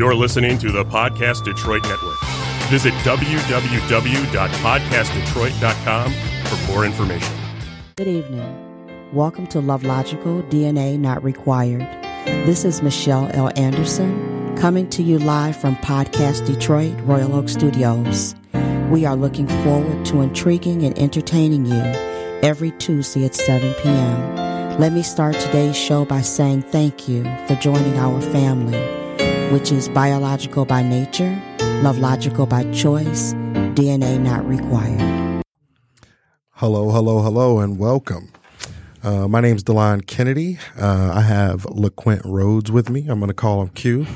You're listening to the Podcast Detroit Network. Visit www.podcastdetroit.com for more information. Good evening. Welcome to Love Logical, DNA Not Required. This is Michelle L. Anderson coming to you live from Podcast Detroit, Royal Oak Studios. We are looking forward to intriguing and entertaining you every Tuesday at 7 p.m. Let me start today's show by saying thank you for joining our family, which is biological by nature, love logical by choice, DNA not required. Hello, hello, hello, and welcome. My name's Delon Kennedy. I have LeQuint Rhodes with me. I'm going to call him Q.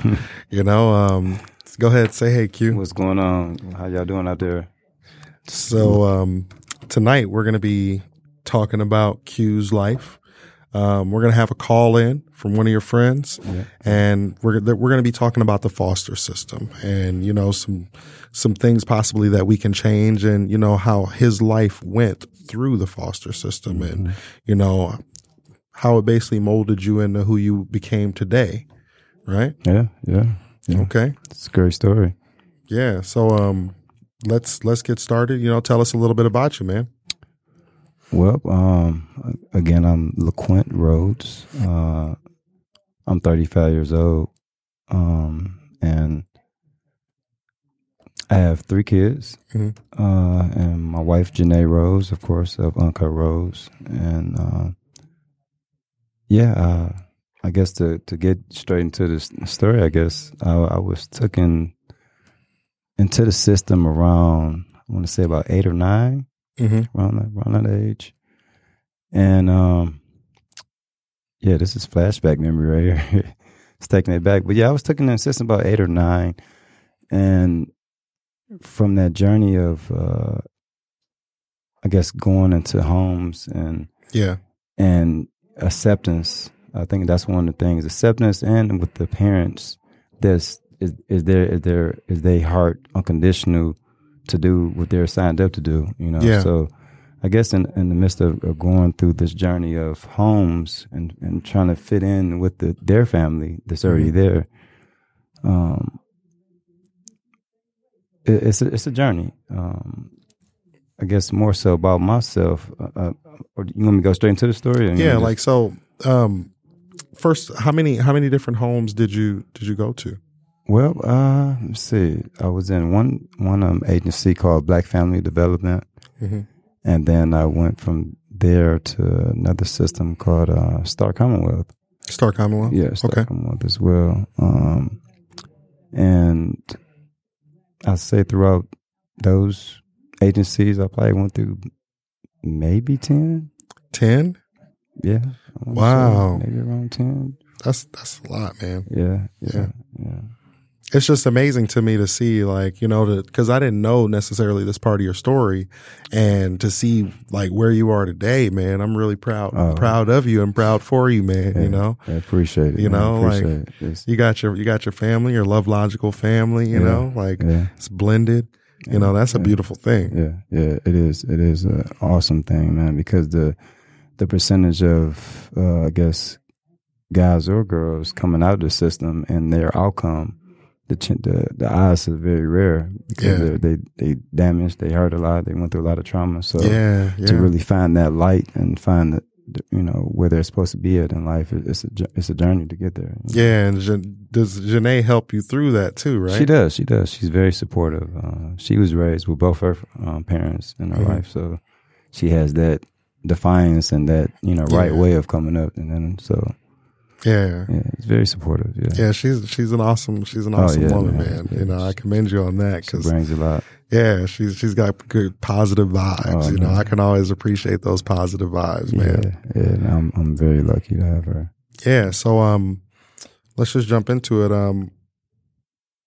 Go ahead, say hey, Q. What's going on? How y'all doing out there? So tonight we're going to be talking about Q's life. We're going to have a call in from one of your friends, and we're going to be talking about the foster system and, you know, some things possibly that we can change and, you know, how his life went through the foster system and, you know, how it basically molded you into who you became today. Right? Yeah. Okay. It's a great story. Yeah. So let's get started. You know, tell us a little bit about you, man. Well, again, I'm LeQuint Rhodes. I'm 35 years old, and I have three kids, and my wife, Janae Rhodes, of course, of Uncut Rhodes. And I guess to get straight into this story, I guess I was taken into the system around, I want to say about 8 or 9. Around that age. And this is flashback memory right here. It's taking it back. But yeah, I was taking that system about 8 or 9. And from that journey of, going into homes and acceptance, I think that's one of the things, acceptance and with the parents, is their heart unconditional to do what they're signed up to do, you know? Yeah. So I guess in the midst of going through this journey of homes and trying to fit in with their family that's already there, it's a journey. I guess more so about myself. Or you want me to go straight into the story? First, how many different homes did you go to? Well, let's see. I was in one agency called Black Family Development, and then I went from there to another system called Star Commonwealth. Star Commonwealth? Yeah, Commonwealth as well. And I say throughout those agencies, I probably went through maybe 10. 10? Yeah. Wow. Maybe around 10. That's a lot, man. Yeah. It's just amazing to me to see, like, you know, because I didn't know necessarily this part of your story, and to see like where you are today, man. I'm really proud of you and proud for you, man. Yeah, you know, I appreciate it. You know, you got your family, your Love Logical family. You know, it's blended. You know, that's a beautiful thing. Yeah, it is. It is an awesome thing, man. Because the percentage of guys or girls coming out of the system and their outcome. The odds are very rare because they damaged, they hurt a lot, they went through a lot of trauma. So to really find that light and find where they're supposed to be at in life, it's a journey to get there. Yeah, and does Janae help you through that too, right? She does. She's very supportive. She was raised with both her parents in her life, so she has that defiance and that right way of coming up, and then so. Yeah, it's very supportive. Yeah, she's an awesome woman, man. Yeah, I commend you on that because she brings a lot. Yeah, she's got good positive vibes. I can always appreciate those positive vibes, man. Yeah, I'm very lucky to have her. Yeah, so let's just jump into it.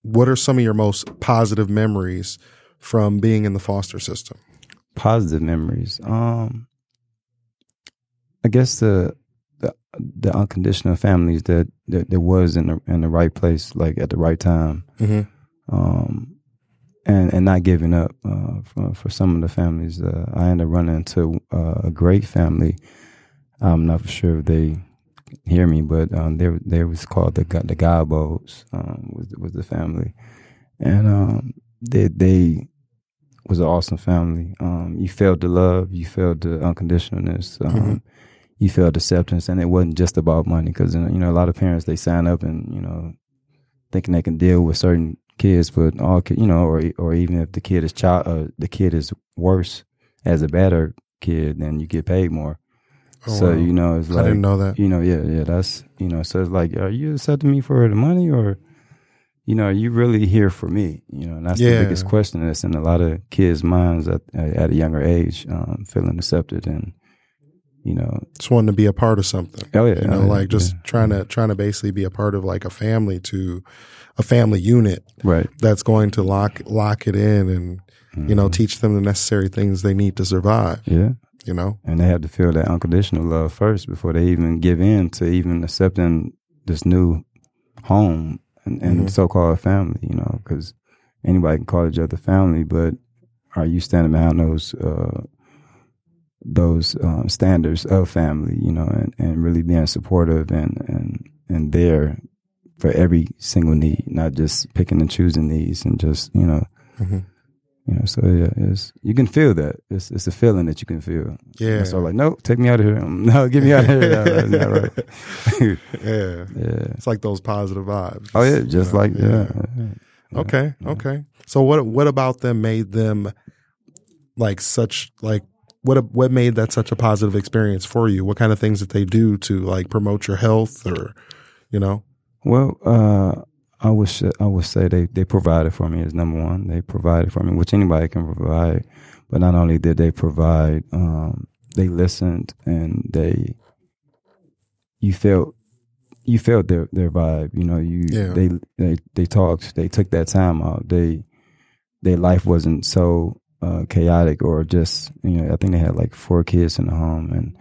What are some of your most positive memories from being in the foster system? Positive memories. I guess the unconditional families that was in the right place, like at the right time, and not giving up. For some of the families, I ended up running into a great family. I'm not sure if they hear me, but they was called the Gabos, was the family, and they was an awesome family. You felt the love, you felt the unconditionalness, mm-hmm. you felt acceptance, and it wasn't just about money, because a lot of parents, they sign up and thinking they can deal with certain kids, but all or even if the kid is worse as a better kid, then you get paid more. Oh, so wow. It's like I didn't know that. Yeah, that's So it's like, are you accepting me for the money, or are you really here for me? And that's the biggest question that's in a lot of kids' minds at a younger age, feeling accepted and just wanting to be a part of something. Oh yeah, trying to basically be a part of like a family, to a family unit, right? That's going to lock it in and mm-hmm. Teach them the necessary things they need to survive. Yeah. And they have to feel that unconditional love first before they even give in to even accepting this new home and mm-hmm. so-called family, because anybody can call each other family, but are you standing behind those standards of family, and really being supportive and there for every single need, not just picking and choosing needs and just, mm-hmm. So yeah, you can feel that. It's a feeling that you can feel. Yeah. So like, nope, take me out of here. No, get me out of here. Not right. Yeah. Yeah. It's like those positive vibes. Oh yeah, just like yeah. Okay. Yeah. Okay. So what about them made them like such like what made that such a positive experience for you? What kind of things did they do to like promote your health or ? Well, I would say they provided for me, is number one. They provided for me, which anybody can provide. But not only did they provide, they listened, and you felt their vibe. They talked. They took that time out. Their life wasn't so chaotic or just I think they had like 4 kids in the home, and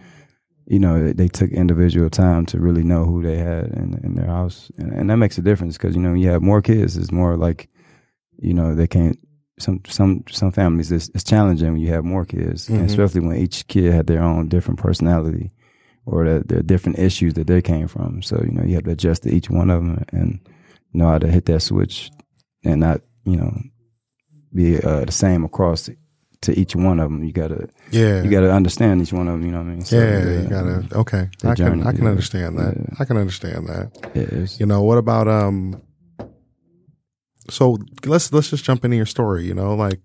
they took individual time to really know who they had in their house. And that makes a difference, because, when you have more kids, it's more like, they can't, some families, it's challenging when you have more kids, mm-hmm. and especially when each kid had their own different personality or their different issues that they came from. So, you have to adjust to each one of them and know how to hit that switch and not, be the same across to each one of them. You gotta understand each one of them, So, okay. I can understand that. Yeah. I can understand that. Yes. What about so let's just jump into your story, like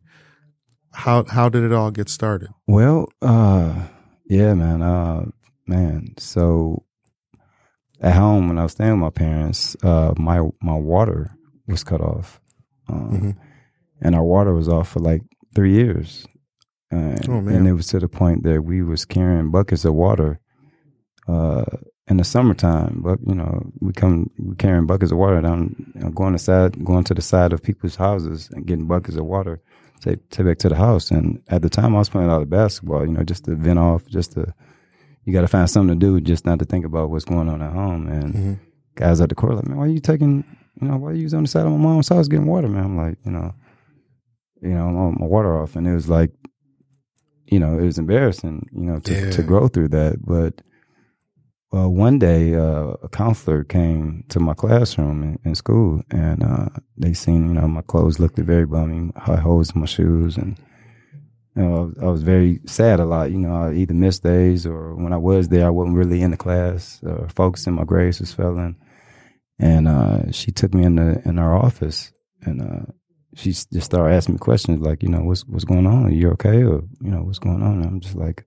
how did it all get started? Well, so at home when I was staying with my parents, my water was cut off. Mm-hmm. And our water was off for like 3 years, and it was to the point that we was carrying buckets of water in the summertime. But we carrying buckets of water, and I'm going to the side of people's houses and getting buckets of water to take back to the house. And at the time, I was playing a lot of basketball, just to vent off, you got to find something to do, just not to think about what's going on at home. And mm-hmm. guys at the court like, man, why are you on the side of my mom's house getting water, man? I'm like, my water off, and it was like, it was embarrassing, to go through that. But one day, a counselor came to my classroom in school, and they seen, my clothes looked very bummy, high holes in my shoes, and I was very sad a lot. I either missed days, or when I was there, I wasn't really in the class, or focusing. My grades was failing, and she took me in her office, and. She just started asking me questions like, what's going on? Are you okay? Or, what's going on? And I'm just like,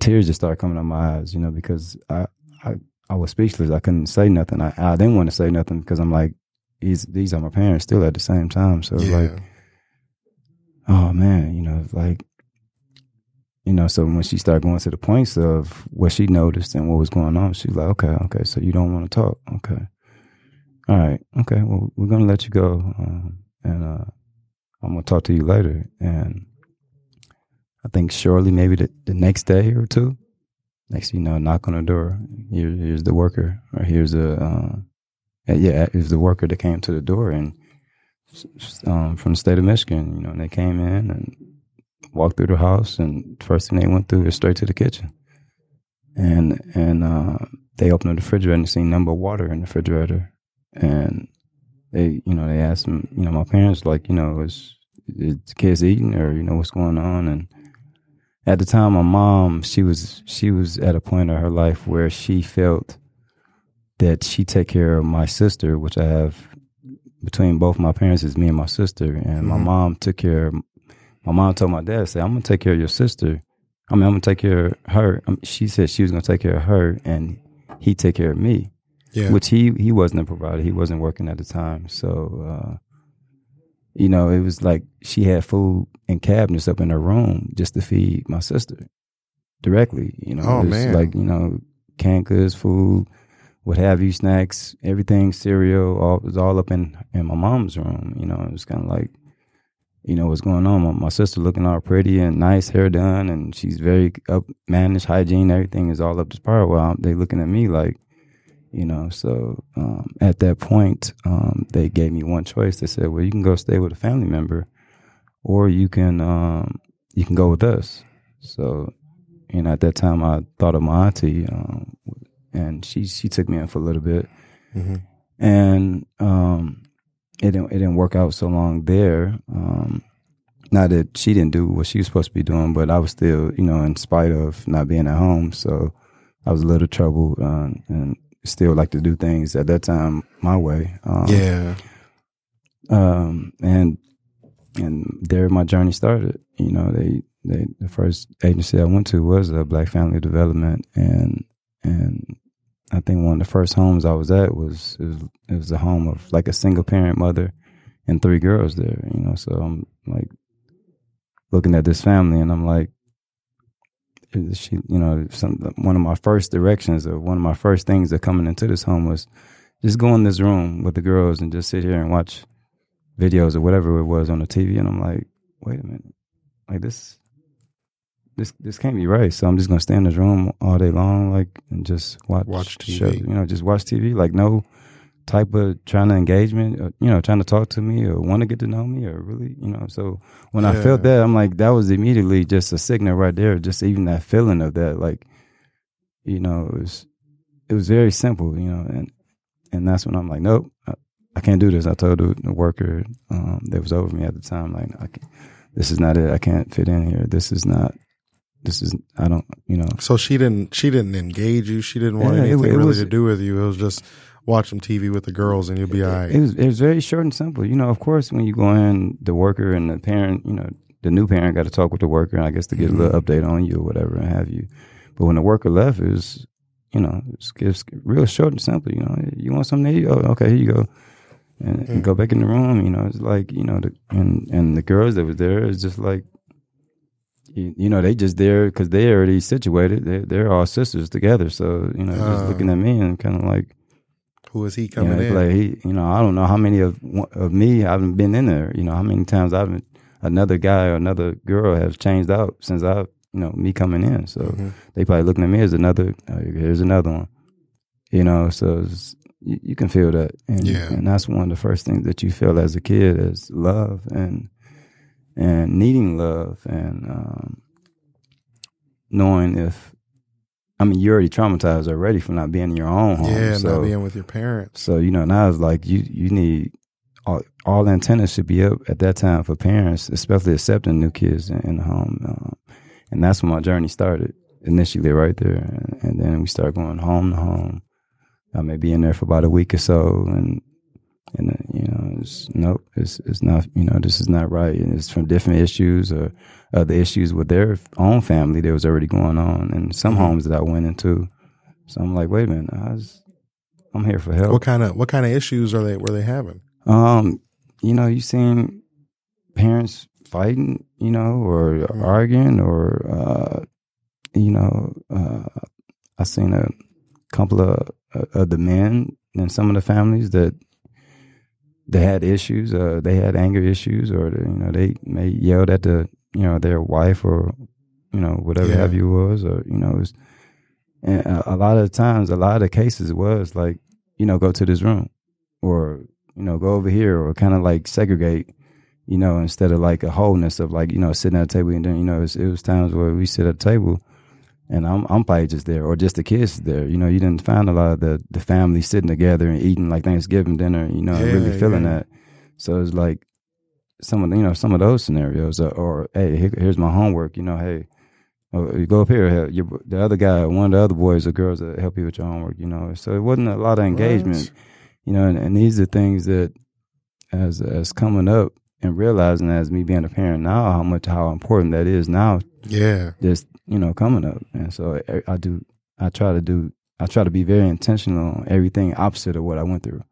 tears just started coming out my eyes, because I was speechless. I couldn't say nothing. I didn't want to say nothing, because I'm like, these are my parents still at the same time. So it's like, oh man, it's like, so when she started going to the points of what she noticed and what was going on, she's like, okay. So you don't want to talk. Okay. All right. Okay. Well, we're going to let you go. And I'm going to talk to you later. And I think shortly, maybe the next day or two, next, knock on the door. Here's the worker, or here's the worker that came to the door, and from the state of Michigan, and they came in and walked through the house, and the first thing they went through is straight to the kitchen. And they opened the refrigerator and seen nothing but water in the refrigerator. And they asked them, my parents, is the kids eating or, what's going on? And at the time, my mom, she was at a point in her life where she felt that she take care of my sister, which I have between both my parents is me and my sister. And my mom took care of, my mom told my dad, said, I'm going to take care of your sister. I mean, I'm going to take care of her. She said she was going to take care of her and he take care of me. Yeah. Which he wasn't a provider. He wasn't working at the time. So, it was like she had food and cabinets up in her room just to feed my sister directly. Oh, man. Like, canned goods, food, what have you, snacks, everything, cereal, all, it was all up in my mom's room. It was kind of like, what's going on. My sister looking all pretty and nice, hair done, and she's very up, managed, hygiene, everything is all up to par. Well, they looking at me like, so at that point, they gave me one choice. They said, well, you can go stay with a family member or you can go with us. So, at that time I thought of my auntie, and she took me in for a little bit. Mm-hmm. And, it didn't work out so long there. Not that she didn't do what she was supposed to be doing, but I was still, in spite of not being at home. So I was a little troubled, and still like to do things at that time my way. And there my journey started. The first agency I went to was Black Family Development, and I think one of the first homes I was at was the home of like a single parent mother and three girls there, so I'm like looking at this family and I'm like, she, one of my first directions or one of my first things of coming into this home was just go in this room with the girls and just sit here and watch videos or whatever it was on the TV. And I'm like, wait a minute, like this can't be right. So I'm just gonna stay in this room all day long, and just watch TV. Shows, just watch TV. Like no type of trying to engagement, or, trying to talk to me or want to get to know me or really, So when I felt that, I'm like, that was immediately just a signal right there. Just even that feeling of that, it was very simple, and that's when I'm like, nope, I can't do this. I told the worker that was over me at the time, like, this is not it. I can't fit in here. So she didn't engage you. She didn't want anything really to do with you. It was just watch some TV with the girls and you'll be all right. It was very short and simple. Of course, when you go in, the worker and the parent, the new parent got to talk with the worker, and I guess to get a little update on you or whatever and have you. But when the worker left, it was, it's real short and simple. You want something to eat? Oh, okay, here you go. And go back in the room. It's like, and the girls that was there, it's just like, they just there because they already situated. They're all sisters together. So, just looking at me and kind of like, who is he coming in? Like I don't know how many of me I've been in there. How many times another guy or another girl has changed out since me coming in. So they probably looking at me as another. Here's another one. So you can feel that, and that's one of the first things that you feel as a kid is love and needing love and knowing if. I mean, you're already traumatized already from not being in your own home. Yeah, not being with your parents. So, now it's like you need all antennas should be up at that time for parents, especially accepting new kids in the home. And that's when my journey started initially right there. And then we started going home to home. I may be in there for about a week or so. And it's not, this is not right. And it's from different issues or other issues with their own family that was already going on. And some homes that I went into. So I'm like, wait a minute, I'm here for help. What kind of issues were they having? You seen parents fighting, or arguing or, I seen a couple of the men in some of the families that, they had issues. They had anger issues, or they may yelled at their wife, or whatever have you was, or it was. And a lot of times, a lot of the cases was like go to this room, or go over here, or kind of like segregate, instead of like a wholeness of like sitting at a table. And then it was times where we sit at a table, And I'm probably just there, or just the kids there. You know, you didn't find a lot of the family sitting together and eating like Thanksgiving dinner, you know, really feeling that. So it's like some of those scenarios or hey, here's my homework, you know, hey, you go up here, help the other guy, one of the other boys or girls that help you with your homework, you know. So it wasn't a lot of engagement, you know, and these are things that as coming up and realizing as me being a parent now, how important that is now. Yeah. Just, you know, coming up. And so I try to be very intentional on everything opposite of what I went through.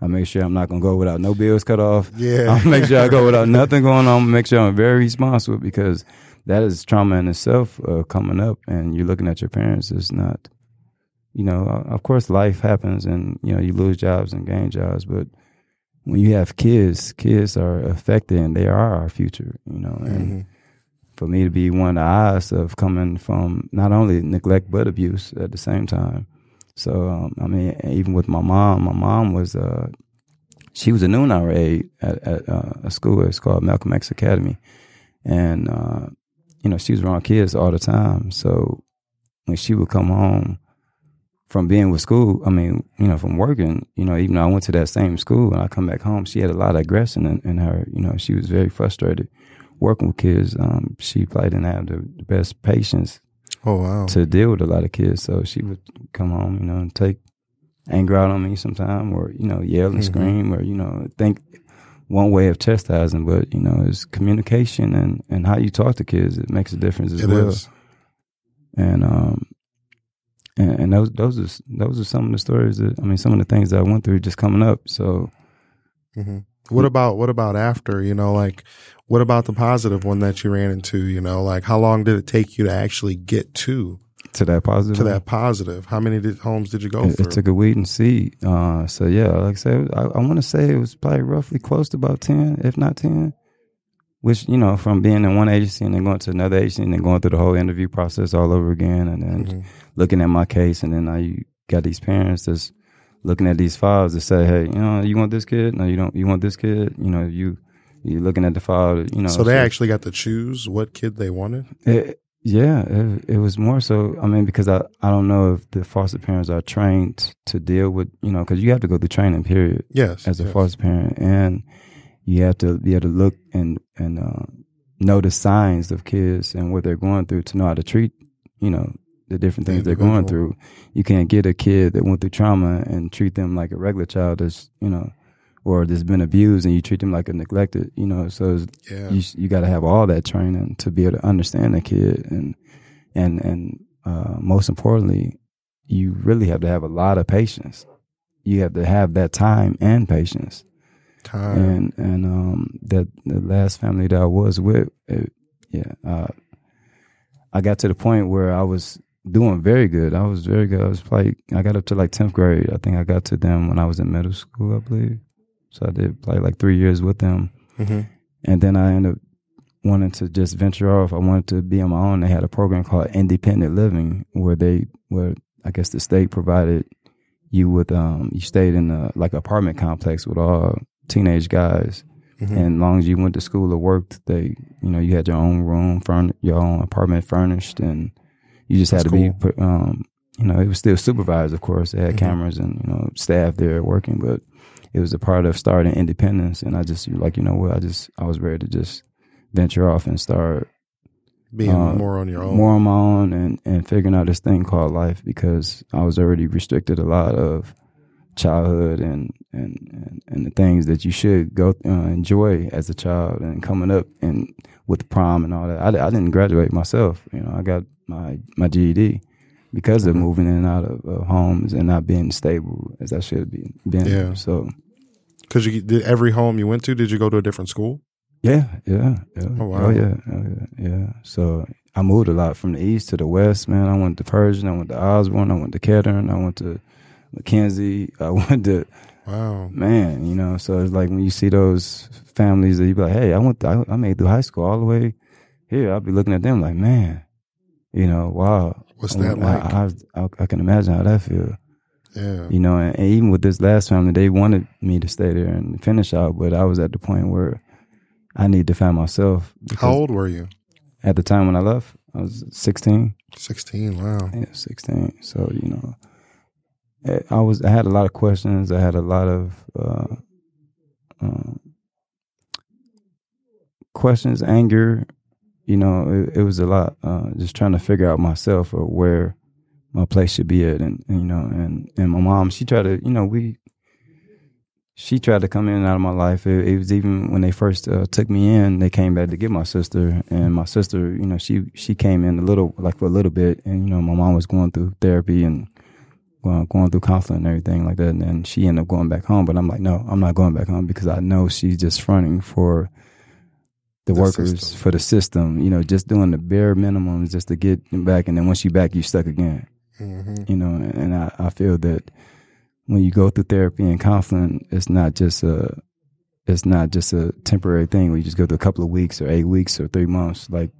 I make sure I'm not going to go without no bills cut off. Yeah. I make sure I go without nothing going on. Make sure I'm very responsible, because that is trauma in itself coming up, and you're looking at your parents. It's not, you know, of course life happens and, you know, you lose jobs and gain jobs, but when you have kids are affected and they are our future, you know, and for me to be one of the eyes of coming from not only neglect but abuse at the same time. So, I mean, even with my mom was, she was a noon hour aide at a school. It's called Malcolm X Academy. And, you know, she was around kids all the time. So when she would come home from being with school, I mean, you know, from working, you know, even though I went to that same school and I come back home, she had a lot of aggression in her. You know, she was very frustrated working with kids. She probably didn't have the best patience. Oh, wow. To deal with a lot of kids. So she would come home, you know, and take anger out on me sometime, or, you know, yell and scream, or, you know, think one way of chastising, but, you know, it's communication and how you talk to kids. It makes a difference as well. And those are some of the stories that, I mean, some of the things that I went through just coming up. So what about after, you know, like, what about the positive one that you ran into, you know, like how long did it take you to actually get to that positive? How many homes did you go through? It took a wait and see. So yeah, like I said, I want to say it was probably roughly close to about 10, if not 10, which, you know, from being in one agency and then going to another agency and then going through the whole interview process all over again, and then looking at my case, and then now you got these parents that's looking at these files that say, hey, you know, you want this kid? No, you don't. You want this kid? You know, you're looking at the file, you know. So they actually got to choose what kid they wanted? It was more so, I mean, because I don't know if the foster parents are trained to deal with, you know, because you have to go through training, period, as a foster parent. And you have to be able to look and know the signs of kids and what they're going through to know how to treat, you know, the different things they're going through. You can't get a kid that went through trauma and treat them like a regular child that's, you know, or that's been abused, and you treat them like a neglected, you know. So you got to have all that training to be able to understand the kid, and most importantly, you really have to have a lot of patience. You have to have that time and patience. And the last family that I was with, I got to the point where I was doing very good. I was very good. I was like, I got up to like 10th grade. I think I got to them when I was in middle school, I believe. So I did play like 3 years with them. And then I ended up wanting to just venture off. I wanted to be on my own. They had a program called Independent Living where I guess the state provided you with, you stayed in like an apartment complex with all teenage guys. And as long as you went to school or worked, you know, you had your own room, your own apartment furnished, and you just had to be, you know, it was still supervised, of course. They had cameras and, you know, staff there working, but it was a part of starting independence. And I just, like, you know what, I was ready to just venture off and start being more on your own. More on my own and figuring out this thing called life, because I was already restricted a lot of childhood and the things that you should go enjoy as a child and coming up and with prom and all that. I didn't graduate myself. You know, I got my GED because of moving in and out of homes and not being stable as I should have been. Yeah. So, because every home you went to, did you go to a different school? Yeah. Oh, wow. Oh, yeah. So I moved a lot from the east to the west, man. I went to Pershing, I went to Osborne, I went to Kettering, I went to McKenzie, I went to... Wow. Man, you know, so it's like when you see those families that you be like, hey, I made it through high school all the way here. I'll be looking at them like, man, you know, wow. What's that like? I can imagine how that feels. Yeah. You know, and even with this last family, they wanted me to stay there and finish out, but I was at the point where I need to find myself. How old were you? At the time when I left, I was 16. 16, wow. Yeah, 16. So, you know, I had a lot of questions. I had a lot of questions, anger. You know, it was a lot. Just trying to figure out myself or where my place should be at. And you know, and my mom, she tried to, you know, she tried to come in and out of my life. It was even when they first took me in, they came back to get my sister. And my sister, you know, she came in for a little bit. And, you know, my mom was going through therapy and going through counseling and everything like that. And then she ended up going back home. But I'm like, no, I'm not going back home because I know she's just fronting for the workers, system. For the system. You know, just doing the bare minimum just to get them back. And then once you're back, you're stuck again. Mm-hmm. You know, and I feel that when you go through therapy and counseling, it's not just a temporary thing where you just go through a couple of weeks or 8 weeks or 3 months. Like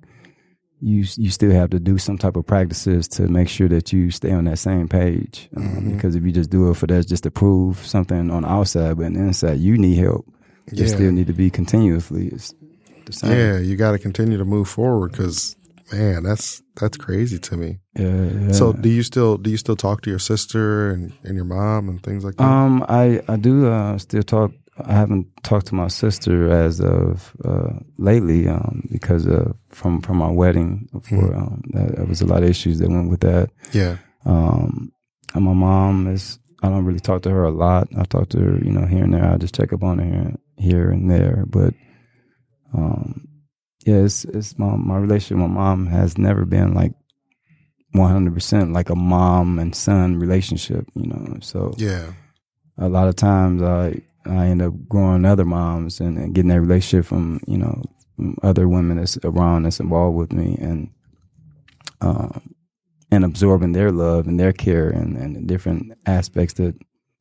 you still have to do some type of practices to make sure that you stay on that same page. Mm-hmm. Because if you just do it for that, just to prove something on the outside, but on the inside, you need help. Yeah. You still need to be continuously the same. Yeah, you got to continue to move forward because, man, that's crazy to me. Yeah. So do you still talk to your sister and your mom and things like that? I do still talk. I haven't talked to my sister as of lately because from our wedding. Before, there was a lot of issues that went with that. Yeah. And my mom I don't really talk to her a lot. I talk to her, you know, here and there. I just check up on her here and there, but. Yeah, it's my relationship with my mom has never been like 100% like a mom and son relationship, you know. So yeah, a lot of times I end up growing other moms and getting that relationship from, you know, from other women that's around that's involved with me and absorbing their love and their care and the different aspects that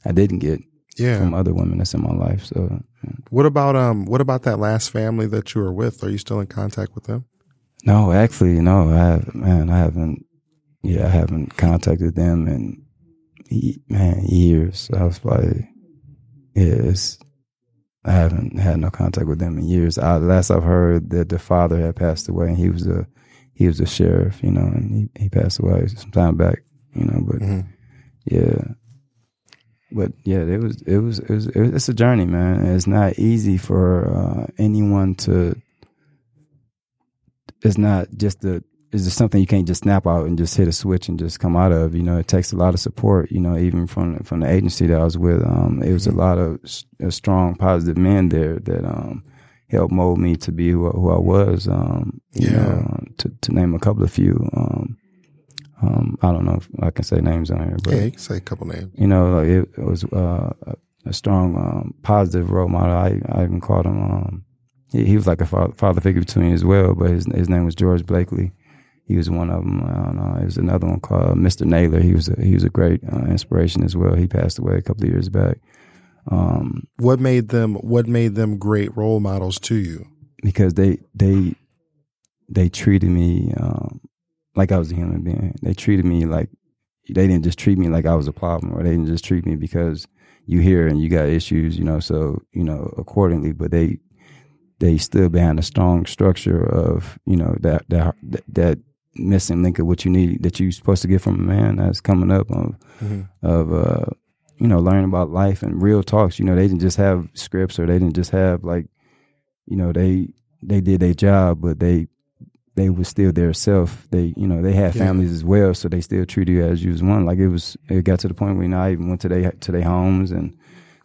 I didn't get. Yeah, from other women that's in my life. So, yeah. What about that last family that you were with? Are you still in contact with them? No, actually, no. I haven't. Yeah, I haven't contacted them in years. I was probably I haven't had no contact with them in years. Last I've heard that the father had passed away, and he was a sheriff, you know, and he passed away some time back, you know. But yeah. But yeah, it's a journey, man. It's not easy for anyone to. It's not just it's just something you can't just snap out and just hit a switch and just come out of. You know, it takes a lot of support. You know, even from the agency that I was with, it was a lot of strong, positive men there that helped mold me to be who I was. You know, to name a couple of few. I don't know if I can say names on here, but yeah, you can say a couple names. You know, like it was a strong, positive role model. I even called him. He was like a father figure to me as well. But his name was George Blakely. He was one of them. I don't know. There was another one called Mister Naylor. He was a great inspiration as well. He passed away a couple of years back. What made them great role models to you? Because they treated me. Like I was a human being. They treated me like, they didn't just treat me like I was a problem, or they didn't just treat me because you here and you got issues, you know, so, you know, accordingly. But they stood behind a strong structure of, you know, that missing link of what you need, that you're supposed to get from a man that's coming up of you know, learning about life and real talks. You know, they didn't just have scripts, or they didn't just have, like, you know, they did their job, but they were still their self. They, you know, they had families as well, so they still treated you as you was one. Like it got to the point where, you know, I even went to their homes and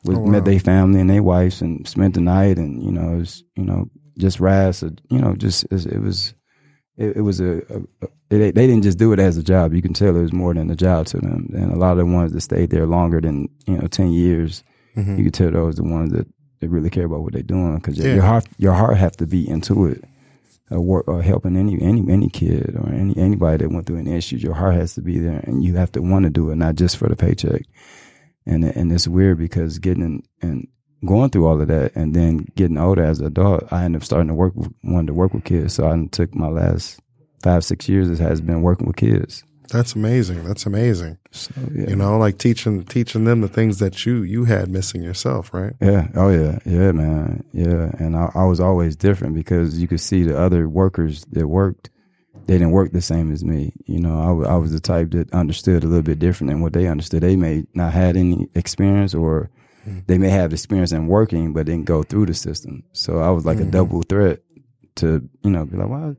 met their family and their wives and spent the night, and, you know, it was, you know, just rats, or, you know, just it was they didn't just do it as a job. You can tell it was more than a job to them. And a lot of the ones that stayed there longer than, you know, 10 years, you could tell those the ones that they really care about what they're doing, because your heart have to be into it. Or helping any kid or anybody that went through an issue, your heart has to be there, and you have to want to do it, not just for the paycheck. And it's weird because getting and going through all of that, and then getting older as an adult, I ended up starting to work with kids. So I took my last 5-6 years it has been working with kids. That's amazing. That's amazing. So, yeah. You know, like teaching them the things that you had missing yourself, right? Yeah. Oh, yeah. Yeah, man. Yeah. And I was always different because you could see the other workers that worked. they didn't work the same as me. You know, I was the type that understood a little bit different than what they understood. They may not had any experience, or they may have experience in working, but didn't go through the system. So I was like a double threat to, you know, be like,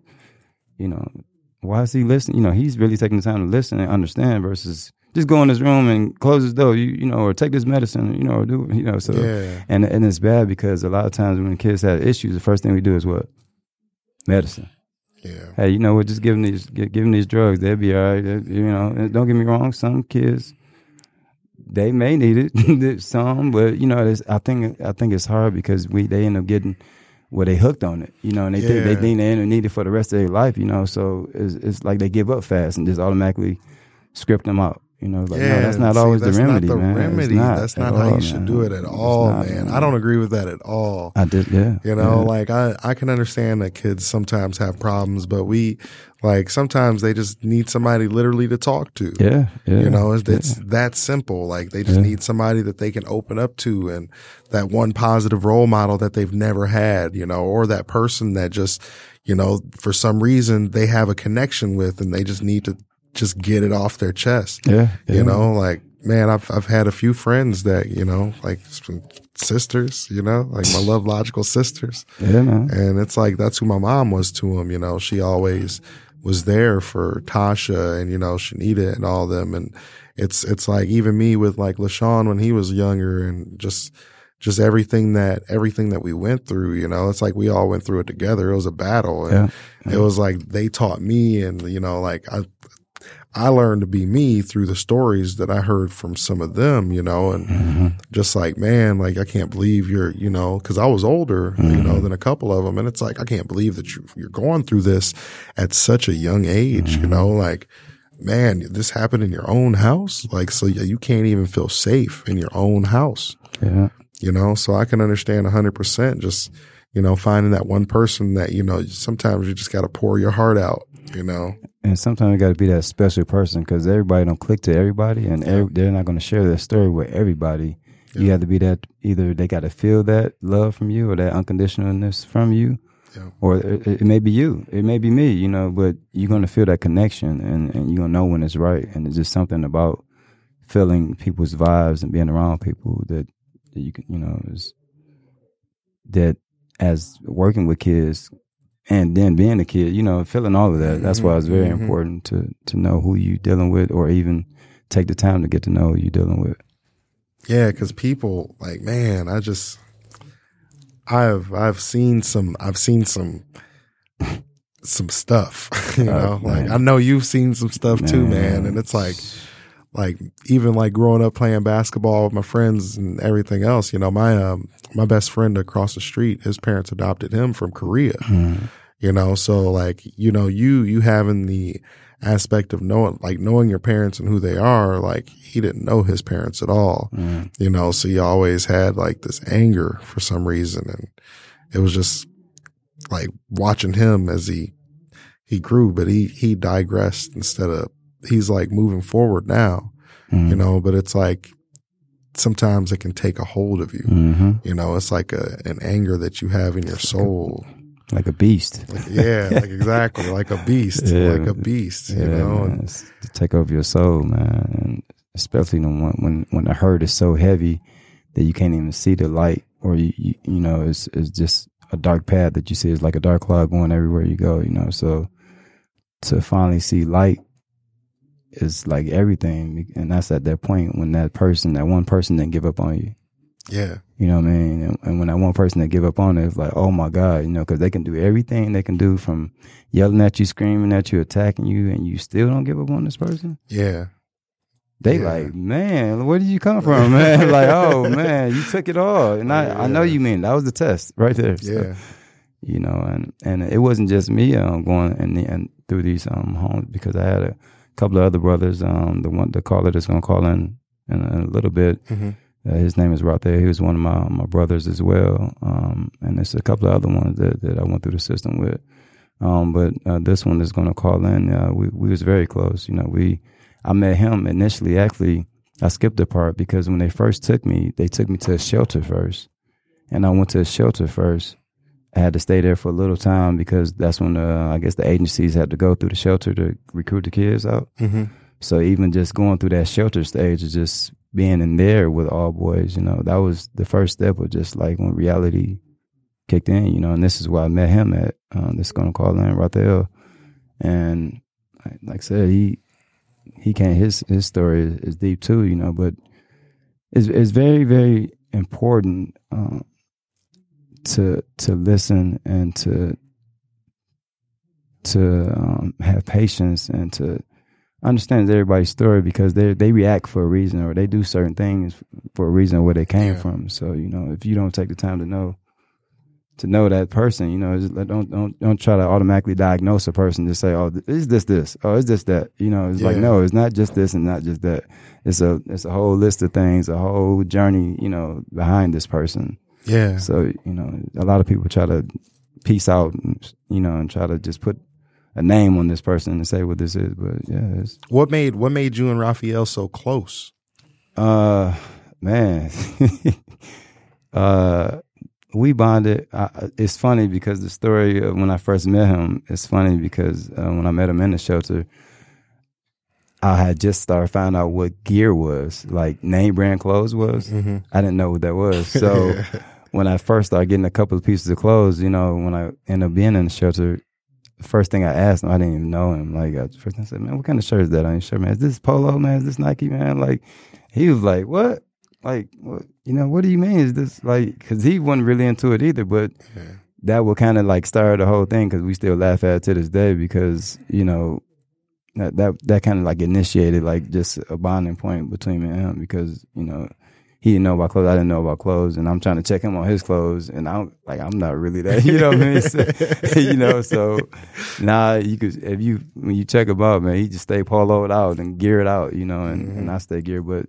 why is he listening? You know, he's really taking the time to listen and understand versus just go in his room and close his door, you know, or take this medicine, you know, or do, you know, so. Yeah. And it's bad because a lot of times when kids have issues, the first thing we do is what? Medicine. Yeah. Hey, you know what? Just give them these drugs. They'll be all right. You know, and don't get me wrong. Some kids, they may need it. Some, but you know, I think it's hard because they end up getting where they hooked on it. You know, and they think they end up need it for the rest of their life. You know, so it's like they give up fast and just automatically script them out. You know, like no, that's not always the remedy, man. That's not how you should do it at all, man. I don't agree with that at all. I did, yeah. You know, like I can understand that kids sometimes have problems, but sometimes they just need somebody literally to talk to. Yeah, yeah. You know, it's that simple. Like they just need somebody that they can open up to, and that one positive role model that they've never had. You know, or that person that just, you know, for some reason they have a connection with, and they just need to. Just get it off their chest. Yeah. You know, like, man, I've had a few friends that, you know, like sisters, you know, like my Love Logical sisters. Yeah, man. And it's like, that's who my mom was to them. You know, she always was there for Tasha and, you know, Shanita and all them. And it's like, even me with like LaShawn when he was younger, and just everything that we went through, you know, it's like we all went through it together. It was a battle. And it was like, they taught me, and, you know, like I learned to be me through the stories that I heard from some of them, you know, and just like, man, like, I can't believe you're, you know, because I was older, you know, than a couple of them. And it's like, I can't believe that you're going through this at such a young age, you know, like, man, this happened in your own house. Like, so you can't even feel safe in your own house, you know, so I can understand 100% just, you know, finding that one person that, you know, sometimes you just got to pour your heart out. You know, and sometimes you got to be that special person because everybody don't click to everybody, and they're not going to share their story with everybody. Yeah. You have to be that. Either they got to feel that love from you, or that unconditionalness from you, or it may be you, it may be me. You know, but you're going to feel that connection, and you're going to know when it's right. And it's just something about feeling people's vibes and being around people that you can, you know, is that as working with kids. And then being a kid, you know, feeling all of that. That's why it's very important to know who you're dealing with, or even take the time to get to know who you're dealing with. Yeah, because people, like, man, I've seen some some stuff, you know. Like, I know you've seen some stuff too, man. And it's like even like growing up playing basketball with my friends and everything else, you know, my best friend across the street, his parents adopted him from Korea, you know, so like, you know, you having the aspect of knowing your parents and who they are, like he didn't know his parents at all, you know, so he always had like this anger for some reason. And it was just like watching him as he grew, but he digressed instead of, he's like moving forward now, you know, but it's like sometimes it can take a hold of you, you know, it's like an anger that you have in your soul. Like a beast. Exactly. Like a beast, you know. Man, it's to take over your soul, man. And especially when the hurt is so heavy that you can't even see the light, or, you know, it's just a dark path that you see. It's like a dark cloud going everywhere you go, you know, so to finally see light, it's like everything. And that's at that point when that one person didn't give up on you. Yeah. You know what I mean? And when that one person that give up on it, it's like, oh my God, you know, because they can do everything they can do, from yelling at you, screaming at you, attacking you, and you still don't give up on this person? Yeah. They like, man, where did you come from, man? Like, oh man, you took it all. And I know you mean, that was the test right there. So, yeah. You know, and it wasn't just me going and through these homes, because I had a couple of other brothers, the caller that's going to call in a little bit, his name is Rothel. He was one of my brothers as well, and there's a couple of other ones that I went through the system with, but this one is going to call in. We was very close, you know. I met him initially. Actually, I skipped the part because when they first took me, they took me to a shelter first, and I went to a shelter first, I had to stay there for a little time because that's when I guess the agencies had to go through the shelter to recruit the kids out. Mm-hmm. So even just going through that shelter stage is just being in there with all boys, you know, that was the first step of just like when reality kicked in, you know, and this is where I met him at, this gonna call in Rothel. And like I said, he can't, his story is deep too, you know, but it's very, very important, to listen and to have patience and to understand everybody's story, because they react for a reason, or they do certain things for a reason where they came from. So, you know, if you don't take the time to know that person, you know, just don't try to automatically diagnose a person. Just say, oh, is this, oh, is this that, you know, it's like, no, it's not just this and not just that. It's a whole list of things, a whole journey, you know, behind this person. Yeah. So, you know, a lot of people try to piece out, you know, and try to just put a name on this person and say what this is. But yeah. What made you and Raphael so close? Man, we bonded. It's funny because the story of when I first met him, it's funny because when I met him in the shelter, I had just started finding out what gear was, like name brand clothes was. Mm-hmm. I didn't know what that was. So when I first started getting a couple of pieces of clothes, you know, when I ended up being in the shelter, the first thing I asked him, I didn't even know him. Like, first thing I said, man, what kind of shirt is that on your shirt, man? Is this Polo, man? Is this Nike, man? Like, he was like, what? Like, what, you know, what do you mean? Is this like, because he wasn't really into it either, but that would kind of like start the whole thing, because we still laugh at it to this day, because, you know, That kind of like initiated like just a bonding point between me and him, because, you know, he didn't know about clothes, I didn't know about clothes, and I'm trying to check him on his clothes, and I'm not really that, you know what I mean? So, you know, so nah, you could, if you, when you check him out, man, he just stay poloed out and geared out, you know, and, mm-hmm. and I stay geared, but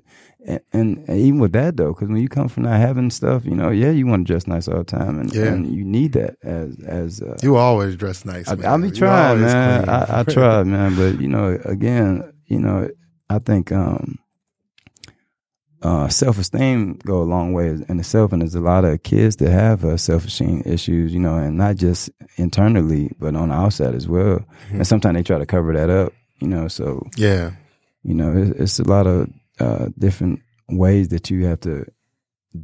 and even with that though, because when you come from not having stuff, you know, you want to dress nice all the time, and you need that as you always dress nice. I'll be trying, man. I try, man, but you know, again, you know, I think self-esteem go a long way in itself, and there's a lot of kids that have self-esteem issues, you know, and not just internally, but on the outside as well. Mm-hmm. And sometimes they try to cover that up, you know. So yeah, you know, it's a lot of different ways that you have to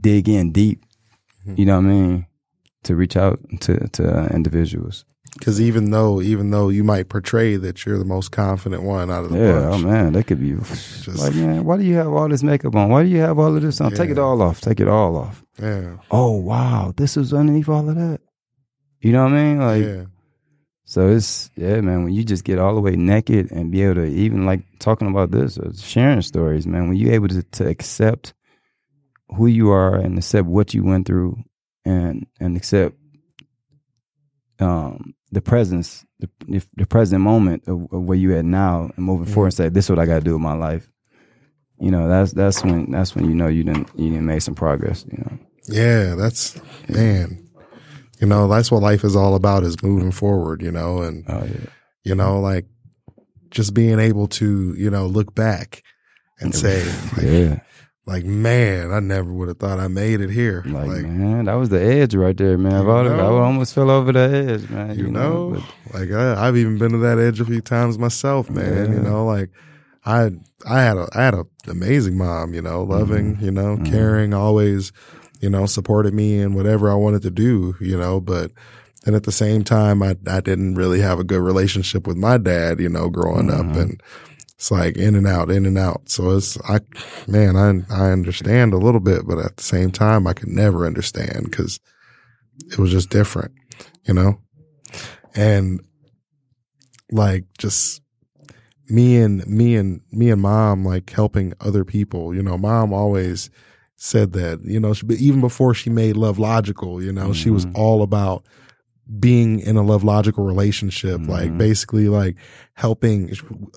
dig in deep, you know what I mean, to reach out to individuals. Because even though you might portray that you're the most confident one out of the bunch. Oh man, that could be just like, man, why do you have all this makeup on? Why do you have all of this on? Take it all off. Take it all off. Yeah. Oh wow, this was underneath all of that. You know what I mean? Like, so it's, yeah, man, when you just get all the way naked and be able to, even like talking about this or sharing stories, man, when you're able to accept who you are and accept what you went through and accept the present moment of where you at now and moving forward, and say, this is what I got to do with my life. You know, that's when you know you didn't make some progress, you know? Yeah, that's, man. You know, that's what life is all about, is moving forward, you know, and, you know, like just being able to, you know, look back and say, like, like, man, I never would have thought I made it here. Like, man, that was the edge right there, man. I almost fell over the edge, man. You know, but, like I've even been to that edge a few times myself, man. Yeah. You know, like I had an amazing mom, you know, loving, you know, caring, always, you know, supported me in whatever I wanted to do, you know, but then at the same time, I didn't really have a good relationship with my dad, you know, growing up, and it's like in and out. So it's, I understand a little bit, but at the same time, I could never understand because it was just different, you know, and like just me and mom, like helping other people, you know, mom always said that, you know, even before she made Love Logical, you know, she was all about being in a Love Logical relationship, like basically like helping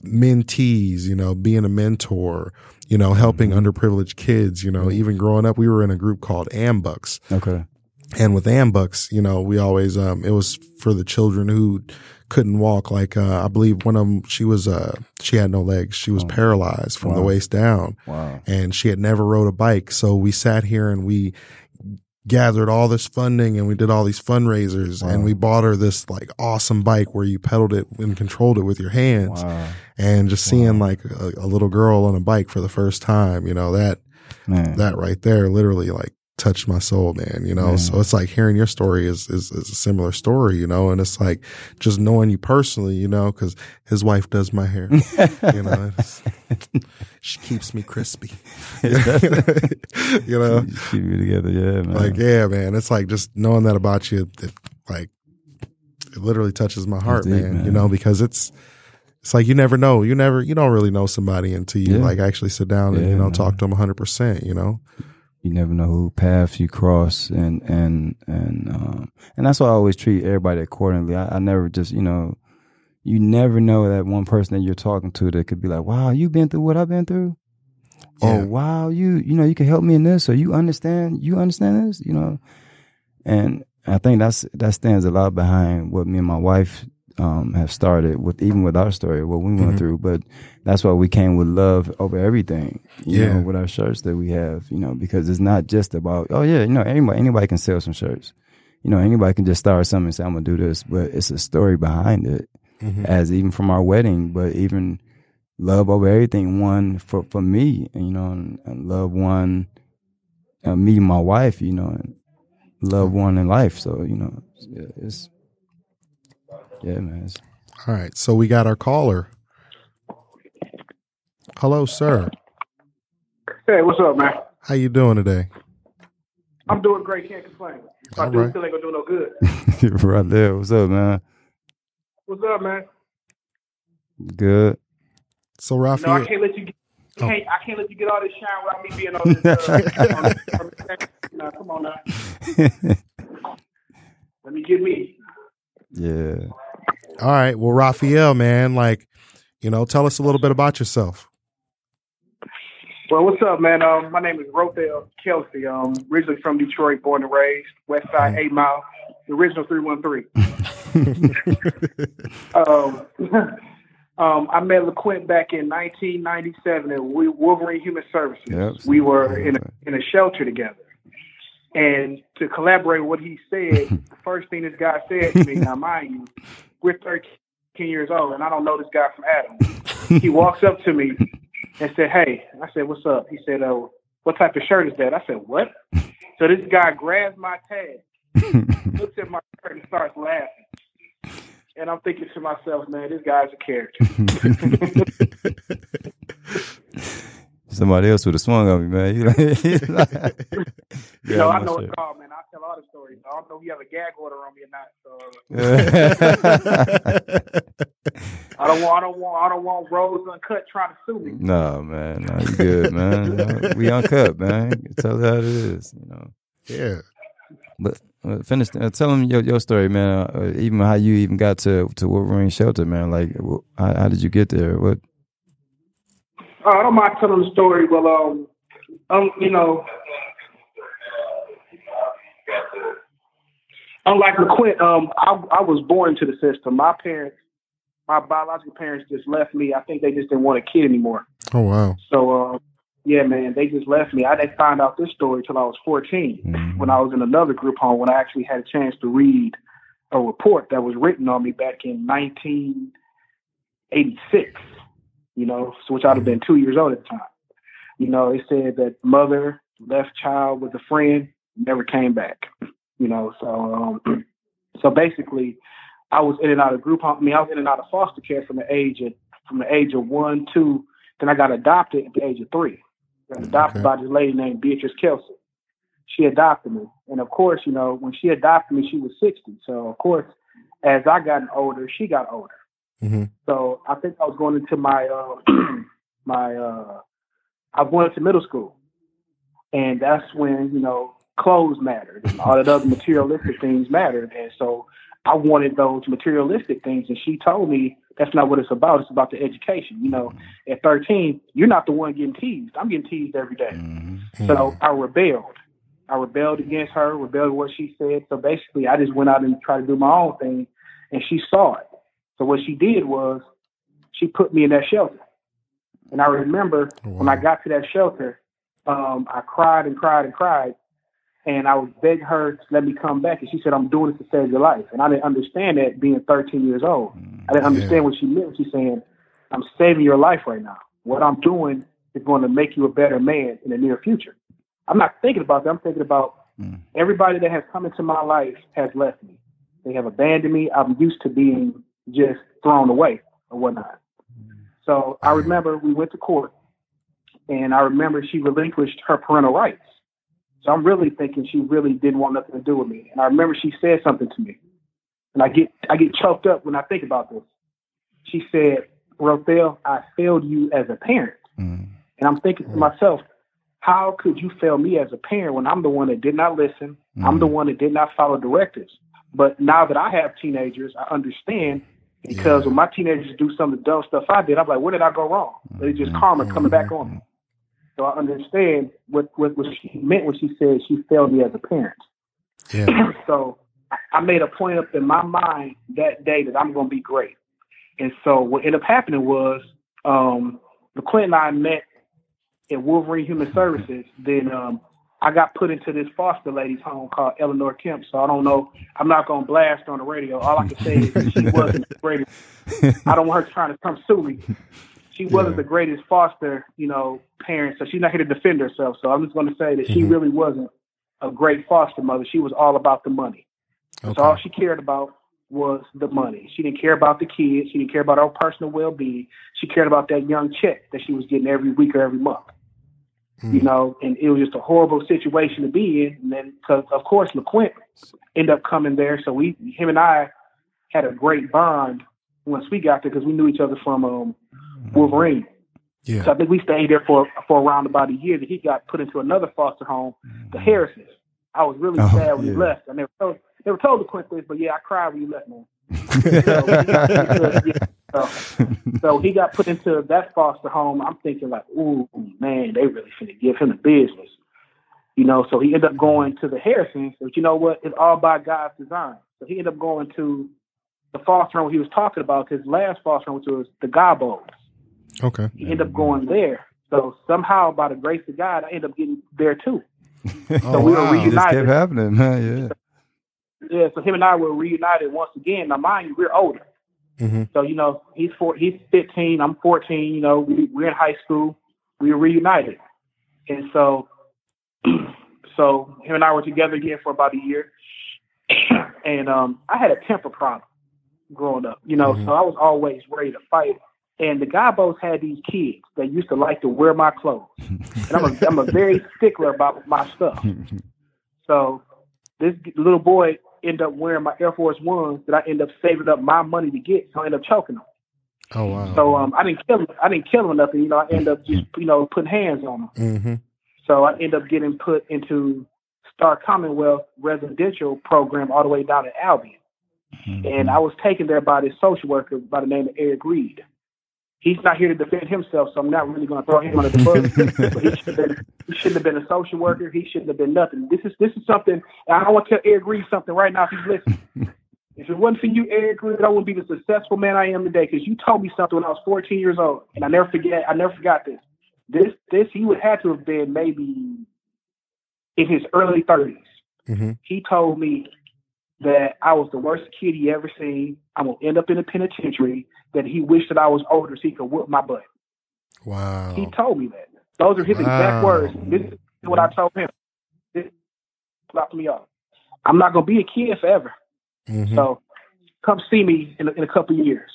mentees, you know, being a mentor, you know, helping underprivileged kids, you know, even growing up, we were in a group called AMBUCS. Okay. And with AMBUCS, you know, we always, it was for the children who couldn't walk. Like, I believe one of them, she had no legs. She was paralyzed from the waist down. Wow. And she had never rode a bike. So we sat here and we gathered all this funding and we did all these fundraisers, wow. and we bought her this like awesome bike where you pedaled it and controlled it with your hands, wow. and just seeing wow. like a little girl on a bike for the first time, you know, that man. That right there literally like touched my soul, man, you know, man. So it's like hearing your story is a similar story, you know, and it's like just knowing you personally, you know, because his wife does my hair, you know, she keeps me crispy, you know, you keep me together, yeah, man. Like, yeah, man, it's like just knowing that about you, it, like, it literally touches my heart, indeed, man, you know, because it's like you never know. You don't really know somebody until you yeah. like actually sit down and, yeah, you know, man. Talk to them 100%, you know. You never know who paths you cross, and that's why I always treat everybody accordingly. I never just, you know, you never know that one person that you're talking to that could be like, wow, you've been through what I've been through? Yeah. Or wow, you know, you can help me in this, or you understand this, you know? And I think that stands a lot behind what me and my wife have started with, even with our story, what we went mm-hmm. through, but that's why we came with love over everything, you yeah. know, with our shirts that we have, you know, because it's not just about, oh yeah, you know, anybody can sell some shirts, you know, anybody can just start something and say, I'm gonna do this, but it's a story behind it, mm-hmm. as even from our wedding, but even love over everything won for me, and, you know, and love won me, my wife, you know, and love won in life, so, you know, it's yeah, man. All right, so we got our caller. Hello, sir. Hey, what's up, man? How you doing today? I'm doing great. Can't complain. If I do, still ain't gonna do no good. Right there. What's up, man? What's up, man? Good. So, Raphael, I can't let you. I can't let you get all this shine without me being on this. Now, come on now. Let me get me. Yeah. All right. Well, Raphael, man, like, you know, tell us a little bit about yourself. Well, what's up, man? My name is Rothel Kelsey. Originally from Detroit, born and raised, West Side, 8 Mile, the original 313. I met LeQuint back in 1997 at Wolverine Human Services. Yep, we were in a shelter together. And to collaborate with what he said, the first thing this guy said to me, now mind you, we're 13 years old, and I don't know this guy from Adam. He walks up to me and said, hey, I said, what's up? He said, oh, what type of shirt is that? I said, what? So this guy grabs my tag, looks at my shirt, and starts laughing. And I'm thinking to myself, man, this guy's a character. Somebody else would have swung on me, man. You know, I know it's all, man. I tell all the stories. I don't know if you have a gag order on me or not. So. I don't want Rose Uncut trying to sue me. No, man. No, you good, man. No, we uncut, man. Tell us how it is, you know. Yeah. But finish. Tell them your story, man. Even how you even got to Wolverine Shelter, man. Like, how did you get there? What? I don't mind telling the story. Well, you know, unlike LeQuint, I was born into the system. My biological parents just left me. I think they just didn't want a kid anymore. Oh, wow. So, yeah, man, they just left me. I didn't find out this story till I was 14 mm-hmm. when I was in another group home when I actually had a chance to read a report that was written on me back in 1986. You know, so which I'd have been 2 years old at the time. You know, it said that mother left child with a friend, never came back. You know, so so basically, I was in and out of group home. I mean, I was in and out of foster care from the age of 1, 2. Then I got adopted at the age of 3. I got adopted by this lady named Beatrice Kelsey. She adopted me, and of course, you know, when she adopted me, she was 60. So of course, as I got older, she got older. Mm-hmm. So I think I was going into my I went to middle school, and that's when, you know, clothes mattered and all that other materialistic things mattered, and so I wanted those materialistic things, and she told me that's not what it's about. It's about the education. You know, at 13, you're not the one getting teased. I'm getting teased every day. Mm-hmm. So I rebelled. I rebelled against her. Rebelled what she said. So basically, I just went out and tried to do my own thing, and she saw it. So what she did was she put me in that shelter. And I remember when I got to that shelter, I cried and cried and cried. And I would beg her to let me come back. And she said, I'm doing it to save your life. And I didn't understand that being 13 years old. I didn't understand what she meant. She's saying, I'm saving your life right now. What I'm doing is going to make you a better man in the near future. I'm not thinking about that. I'm thinking about everybody that has come into my life has left me. They have abandoned me. I'm used to being just thrown away or whatnot. So I remember we went to court, and I remember she relinquished her parental rights. So I'm really thinking she really didn't want nothing to do with me. And I remember she said something to me. And I get choked up when I think about this. She said, Rothel, I failed you as a parent. And I'm thinking to myself, how could you fail me as a parent when I'm the one that did not listen? I'm the one that did not follow directives. But now that I have teenagers, I understand, because when my teenagers do some of the dumb stuff I did, I'm like, where did I go wrong? It's just karma coming back on me. So I understand what she meant when she said she failed me as a parent. Yeah. So I made a point up in my mind that day that I'm going to be great. And so what ended up happening was LeQuint and I met at Wolverine Human Services. Then I got put into this foster lady's home called Eleanor Kemp. So I don't know. I'm not going to blast on the radio. All I can say is she wasn't the greatest. I don't want her trying to come sue me. She wasn't the greatest foster, parent, so she's not here to defend herself. So I'm just going to say that she really wasn't a great foster mother. She was all about the money. Okay. So all she cared about was the money. She didn't care about the kids. She didn't care about her personal well-being. She cared about that young check that she was getting every week or every month. And it was just a horrible situation to be in. And then, because of course, LeQuint ended up coming there. So him and I had a great bond once we got there because we knew each other from Wolverine. Yeah. So I think we stayed there for around about a year. That he got put into another foster home, the Harrises. I was really sad when he left. I never told LeQuint this, but I cried when he left, man. So he got put into that foster home. I'm thinking like, ooh, man, they really finna give him the business. So he ended up going to the Harrisons. But you know what? It's all by God's design. So he ended up going to the foster home he was talking about, his last foster home, which was the Gabos. Okay. He ended up going there. So somehow, by the grace of God, I ended up getting there too. We were reunited. It kept happening, huh? Yeah. Yeah, so him and I were reunited once again. Now, mind you, we're older. Mm-hmm. So, he's 15, I'm 14, we're in high school. We were reunited. And so him and I were together again for about a year. And I had a temper problem growing up, so I was always ready to fight. And the Gabos had these kids that used to like to wear my clothes. And I'm a very stickler about my stuff. So this little boy ended up wearing my Air Force Ones that I ended up saving up my money to get. So I ended up choking him. Oh, wow. So I didn't kill him or nothing. I ended up just, putting hands on him. Mm-hmm. So I ended up getting put into Star Commonwealth residential program all the way down in Albion. Mm-hmm. And I was taken there by this social worker by the name of Eric Reed. He's not here to defend himself, so I'm not really going to throw him under the bus. But he shouldn't have been a social worker. He shouldn't have been nothing. This is something, and I want to tell Eric Reed something right now if he's listening. If it wasn't for you, Eric Reed, I wouldn't be the successful man I am today, because you told me something when I was 14 years old, and I never forgot this. This he would have to have been maybe in his early 30s. Mm-hmm. He told me that I was the worst kid he ever seen. I'm going to end up in a penitentiary, that he wished that I was older so he could whoop my butt. Wow. He told me that. Those are his exact words. This is what I told him. This blocked me off. I'm not going to be a kid forever. Mm-hmm. So come see me in a couple of years.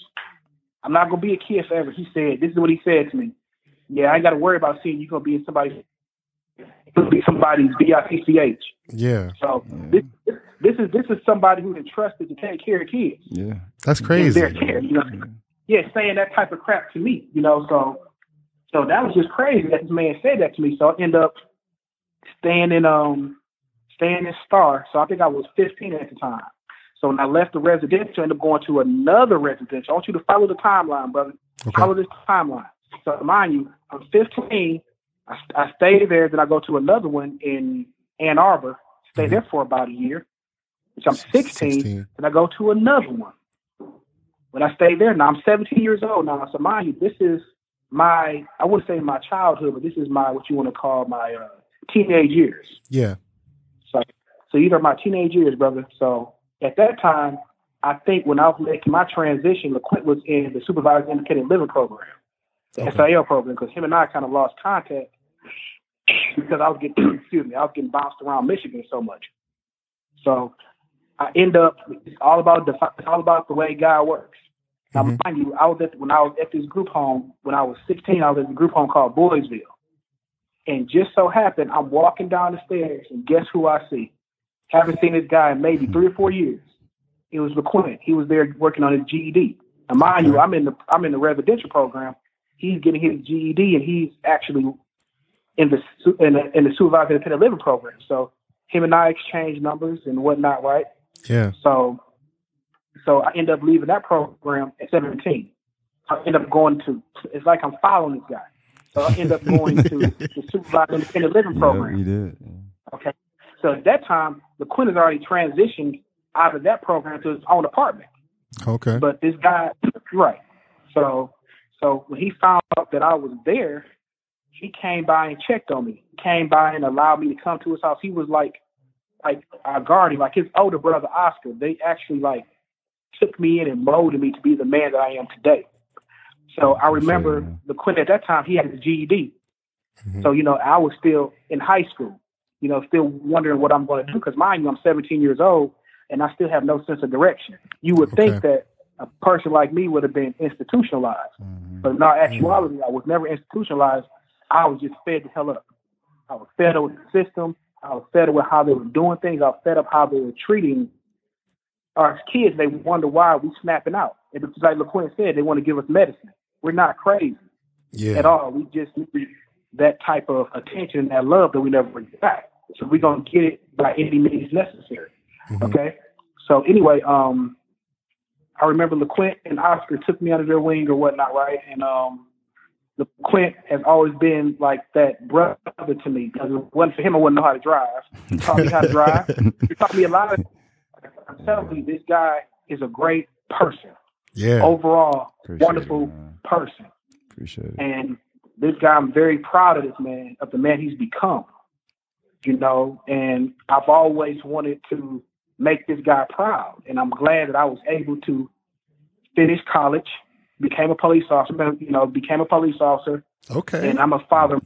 I'm not going to be a kid forever. He said, this is what he said to me. Yeah, I ain't got to worry about seeing you going to be in somebody's VICCH. Yeah. So this is somebody who's entrusted to take care of kids. Yeah, that's crazy. Their care, Yeah, saying that type of crap to me, So that was just crazy that this man said that to me. So I ended up staying in Star. So I think I was 15 at the time. So when I left the residential, I ended up going to another residential. I want you to follow the timeline, brother. Okay. Follow this timeline. So mind you, I'm 15. I stayed there. Then I go to another one in Ann Arbor. Stay there for about a year. Which I'm 16, and I go to another one. When I stay there, now I'm 17 years old now. So mind you, this is I wouldn't say my childhood, but this is my, what you want to call my teenage years. Yeah. So So these are my teenage years, brother. So at that time, I think when I was making my transition, LeQuint was in the Supervised Independent Living Program, the SIL program, because him and I kind of lost contact because I was getting, I was getting bounced around Michigan so much. So I end up, it's all about the way God works. Now, mind you, when I was at this group home, when I was 16, I was at a group home called Boysville. And just so happened, I'm walking down the stairs, and guess who I see? Haven't seen this guy in maybe 3 or 4 years. It was LeQuint. He was there working on his GED. And mind you, I'm in the residential program. He's getting his GED, and he's actually in the supervised independent living program. So him and I exchanged numbers and whatnot, right? Yeah. So I end up leaving that program at 17. I end up going to, it's like I'm following this guy. So I end up going to the supervised independent living program. Yeah, you did. Okay. So at that time, LeQuint has already transitioned out of that program to his own apartment. Okay. But this guy, right. So when he found out that I was there, he came by and checked on me. He came by and allowed me to come to his house. He was like our guardian, like his older brother, Oscar. They actually took me in and molded me to be the man that I am today. So I remember LeQuint at that time, he had his GED. Mm-hmm. So, I was still in high school, still wondering what I'm going to do. Because mind you, I'm 17 years old and I still have no sense of direction. You would think that a person like me would have been institutionalized. Mm-hmm. But in all actuality, I was never institutionalized. I was just fed the hell up. I was fed up with the system. I was fed up with how they were doing things. I was fed up how they were treating our kids. They wonder why we snapping out. And it's like LeQuint said, they want to give us medicine. We're not crazy at all. We just need that type of attention and that love that we never got. So we're going to get it by any means necessary. Mm-hmm. Okay? So anyway, I remember LeQuint and Oscar took me under their wing or whatnot, right? And LeQuint has always been like that brother to me, because if it wasn't for him, I wouldn't know how to drive. He taught me how to drive. He taught me a lot of, I'm telling you, this guy is a great person. Yeah. Overall, wonderful person. Appreciate it. And this guy, I'm very proud of this man, of the man he's become, and I've always wanted to make this guy proud. And I'm glad that I was able to finish college, became a police officer. Okay. And I'm a father,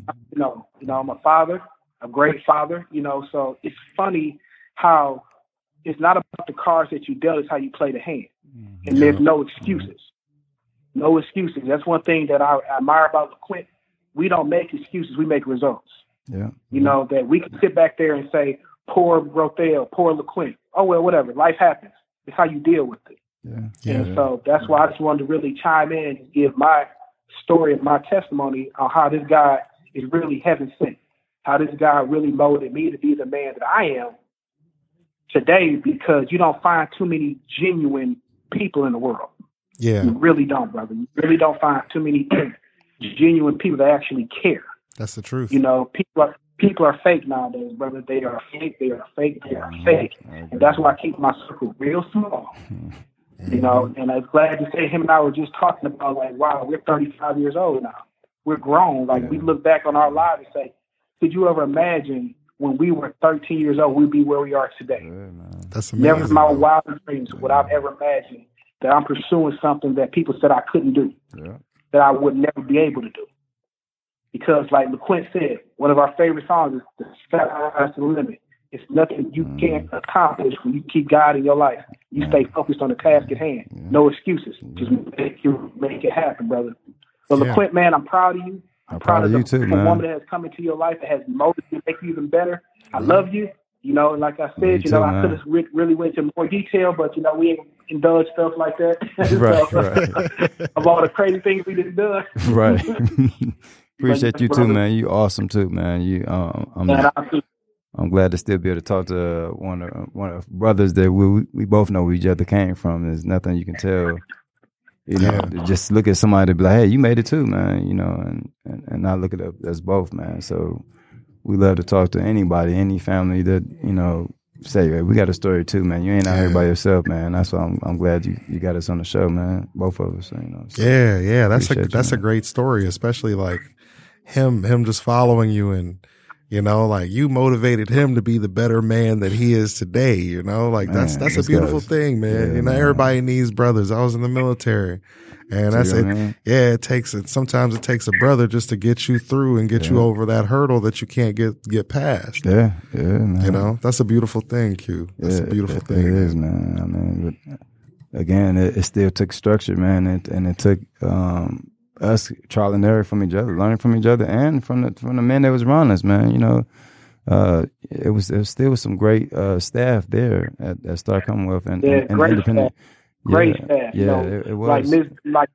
I'm a father, a great father, so it's funny how it's not about the cards that you dealt, it's how you play the hand. And there's no excuses. No excuses. That's one thing that I admire about LeQuint. We don't make excuses, we make results. Yeah. That we can sit back there and say, poor Rothel, poor LeQuint. Oh, well, whatever. Life happens. It's how you deal with it. Yeah. So that's why I just wanted to really chime in and give my story and my testimony on how this guy is really heaven sent. How this guy really molded me to be the man that I am today, because you don't find too many genuine people in the world. Yeah. You really don't, brother. You really don't find too many genuine people that actually care. That's the truth. People are fake nowadays, brother. They are fake. And that's why I keep my circle real small. Mm-hmm. And I was glad to say him and I were just talking about wow, we're 35 years old now. We're grown. We look back on our lives and say, could you ever imagine when we were 13 years old, we'd be where we are today? That's amazing. Never in my wildest dreams would I've ever imagined that I'm pursuing something that people said I couldn't do, that I would never be able to do. Because like LeQuint said, one of our favorite songs is the sky's the limit. It's nothing you can't accomplish when you keep God in your life. You stay focused on the task at hand. No excuses. Just make it happen, brother. So LeQuint, man, I'm proud of you. I'm proud of you too, man. Woman that has come into your life that has motivated you to make you even better. I love you. And like I said, I could have really went into more detail, but we ain't indulge stuff like that. Right. Of all the crazy things we just done. Right. Appreciate you too, man. You awesome too, man. You, I'm glad to still be able to talk to one of brothers that we both know where each other came from. There's nothing you can tell, Just look at somebody and be like, hey, you made it too, man. And I look at it as both, man. So we love to talk to anybody, any family that say, hey, we got a story too, man. You ain't out here by yourself, man. That's why I'm glad you got us on the show, man. Both of us, So that's a great story, especially him just following you and You know, like you motivated him to be the better man that he is today. You know, like man, that's a beautiful thing, man. Yeah, you know, man. Everybody needs brothers. I was in the military, and that's it. Man. Yeah, it takes it. Sometimes it takes a brother just to get you through and get you over that hurdle that you can't get past. Yeah, yeah. Man. You know, that's a beautiful thing, Q. That's a beautiful thing. It is, man. I mean, but again, it still took structure, man, and it took us trial and error from each other, learning from each other, and from the men that was around us, man. You know, it was still some great staff there at Star Commonwealth and great independent staff. Great staff. Yeah, you know, it was like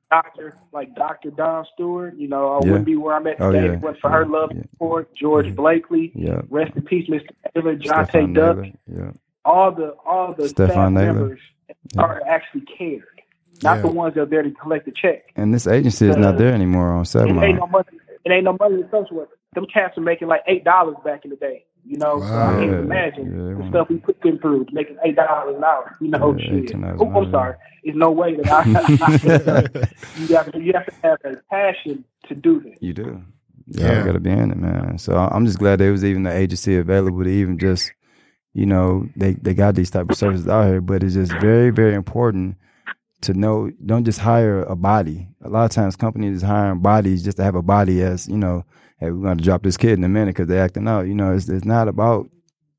Doctor Don Stewart. You know, I wouldn't be where I'm at today. It went for her love and support. George Blakely. Yeah. Rest in peace, Mister Naylor. Jontay Duck. Yeah. All the staff members are actually cared. Not the ones that are there to collect the check. And this agency is not there anymore on 7 It ain't no money. It ain't no money associated with it. Them cats are making like $8 back in the day. You know, wow. So I can't imagine the stuff we put them through, making $8 an hour. You know, shit. I'm sorry. There's no way that I you have to have a passion to do this. You do. Yeah. You got to be in it, man. So I'm just glad there was even the agency available to even just, you know, they got these type of services out here. But it's just very, very important to know, don't just hire a body. A lot of times companies is hiring bodies just to have a body as, you know, hey, we're going to drop this kid in a minute because they're acting out. You know, it's not about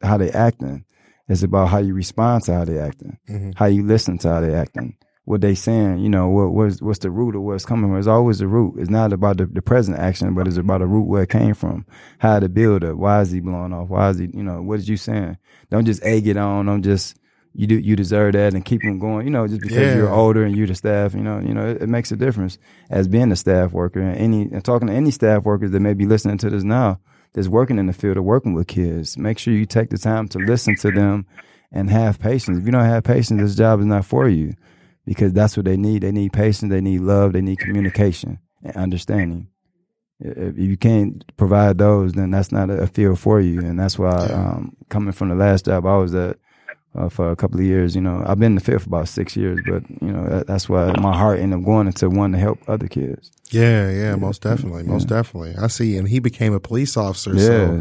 how they acting. It's about how you respond to how they acting, how you listen to how they acting, what they saying, you know, what's the root of what's coming from. It's always the root. It's not about the present action, but it's about the root where it came from, how to build it. Why is he blowing off? Why is he, you know, what is you saying? Don't just egg it on. Don't just, you deserve that and keep them going, you know, just because you're older and you're the staff, you know, it makes a difference as being a staff worker and talking to any staff workers that may be listening to this now that's working in the field or working with kids. Make sure you take the time to listen to them and have patience. If you don't have patience, this job is not for you because that's what they need. They need patience. They need love. They need communication and understanding. If you can't provide those, then that's not a field for you. And that's why coming from the last job I was at, for a couple of years, you know, I've been in the field for about 6 years, but you know that's why my heart ended up going into one to help other kids. Yeah, most definitely. I see, and he became a police officer. So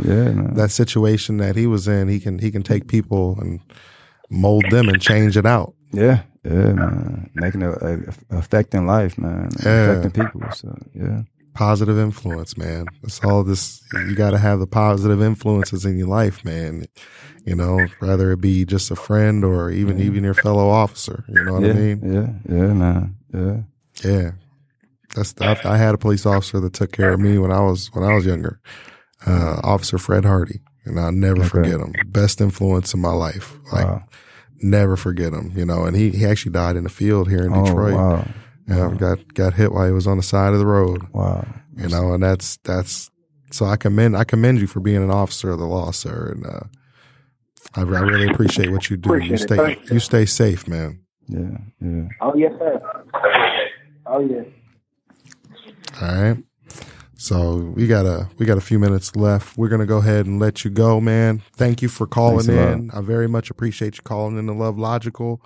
that situation that he was in, he can take people and mold them and change it out. Yeah, man, making affecting life, man, affecting people. So positive influence, man. It's all this. You got to have the positive influences in your life, man. You know, whether it be just a friend or even your fellow officer. You know what I mean? Yeah, man. Yeah. I had a police officer that took care of me when I was younger. Officer Fred Hardy, and I'll never forget him. Best influence in my life. Like, never forget him. You know, and he actually died in the field here in Detroit. Wow. Yeah, got hit while he was on the side of the road. Wow, you know, and that's. So I commend you for being an officer of the law, sir, and I really appreciate what you do. You stay safe, man. Yeah. Oh yes, sir. Oh yeah. All right. So we got a few minutes left. We're gonna go ahead and let you go, man. Thank you for calling in. I very much appreciate you calling in to Love Logical.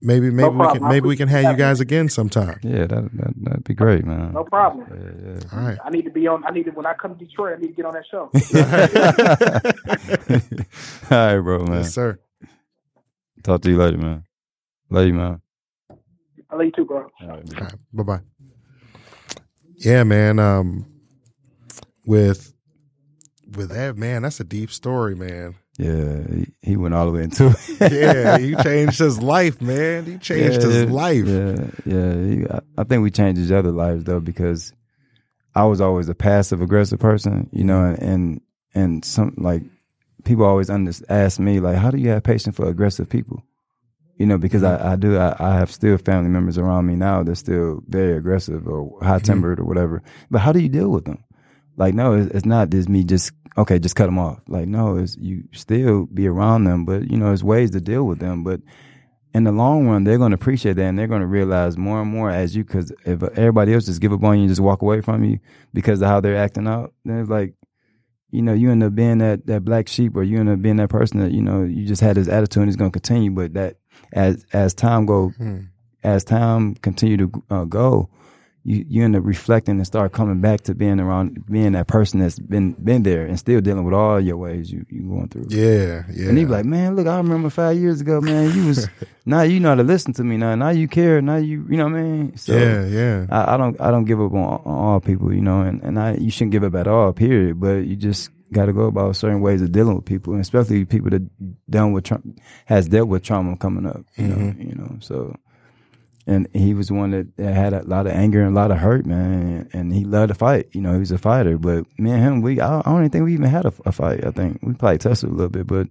Maybe we can have you guys again sometime. Yeah, that'd be great, man. No problem. Yeah. All right. When I come to Detroit, I need to get on that show. All right, bro, man. Yes, sir. Talk to you later, man. Love you, man. I love you too, bro. All right, man. All right, bye-bye. Yeah, man. With that, man, that's a deep story, man. Yeah, he went all the way into it. Yeah, he changed his life, man. He changed his life. Yeah. I think we changed each other's lives, though, because I was always a passive-aggressive person, you know, and some, like, people always ask me, like, how do you have patience for aggressive people? You know, because I have still family members around me now that's still very aggressive or high-tempered or whatever. But how do you deal with them? Like, no, it's not just me just, okay, just cut them off. Like, no, you still be around them, but, you know, there's ways to deal with them. But in the long run, they're going to appreciate that, and they're going to realize more and more as you, because if everybody else just give up on you and just walk away from you because of how they're acting out, then it's like, you know, you end up being that black sheep, or you end up being that person that, you know, you just had this attitude and it's going to continue. But that as time continue to go, you end up reflecting and start coming back to being around, being that person that's been there and still dealing with all your ways you going through. Yeah, yeah. And he be like, man, look, I remember 5 years ago, man, you was now you know how to listen to me now. Now you care. Now you know what I mean. So yeah, yeah. I don't give up on all people, you know, and you shouldn't give up at all, period. But you just got to go about certain ways of dealing with people, and especially people that has dealt with trauma coming up. You mm-hmm. know, you know. So. And he was one that had a lot of anger and a lot of hurt, man. And he loved to fight. You know, he was a fighter. But me and him, I don't even think we even had a fight, I think. We probably tested a little bit. But,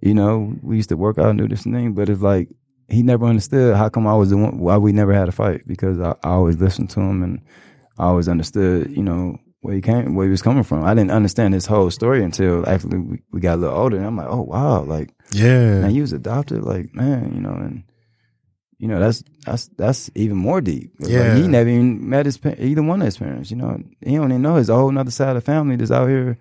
you know, we used to work out and do this thing. But it's like he never understood how come I was the one, why we never had a fight. Because I always listened to him and I always understood, you know, where he was coming from. I didn't understand his whole story until actually we got a little older. And I'm like, oh, wow. Like, yeah. Man, he was adopted. Like, man, you know, and. You know, that's even more deep. Yeah. Like, he never even met either one of his parents, you know. He don't even know his whole nother side of the family that's out here,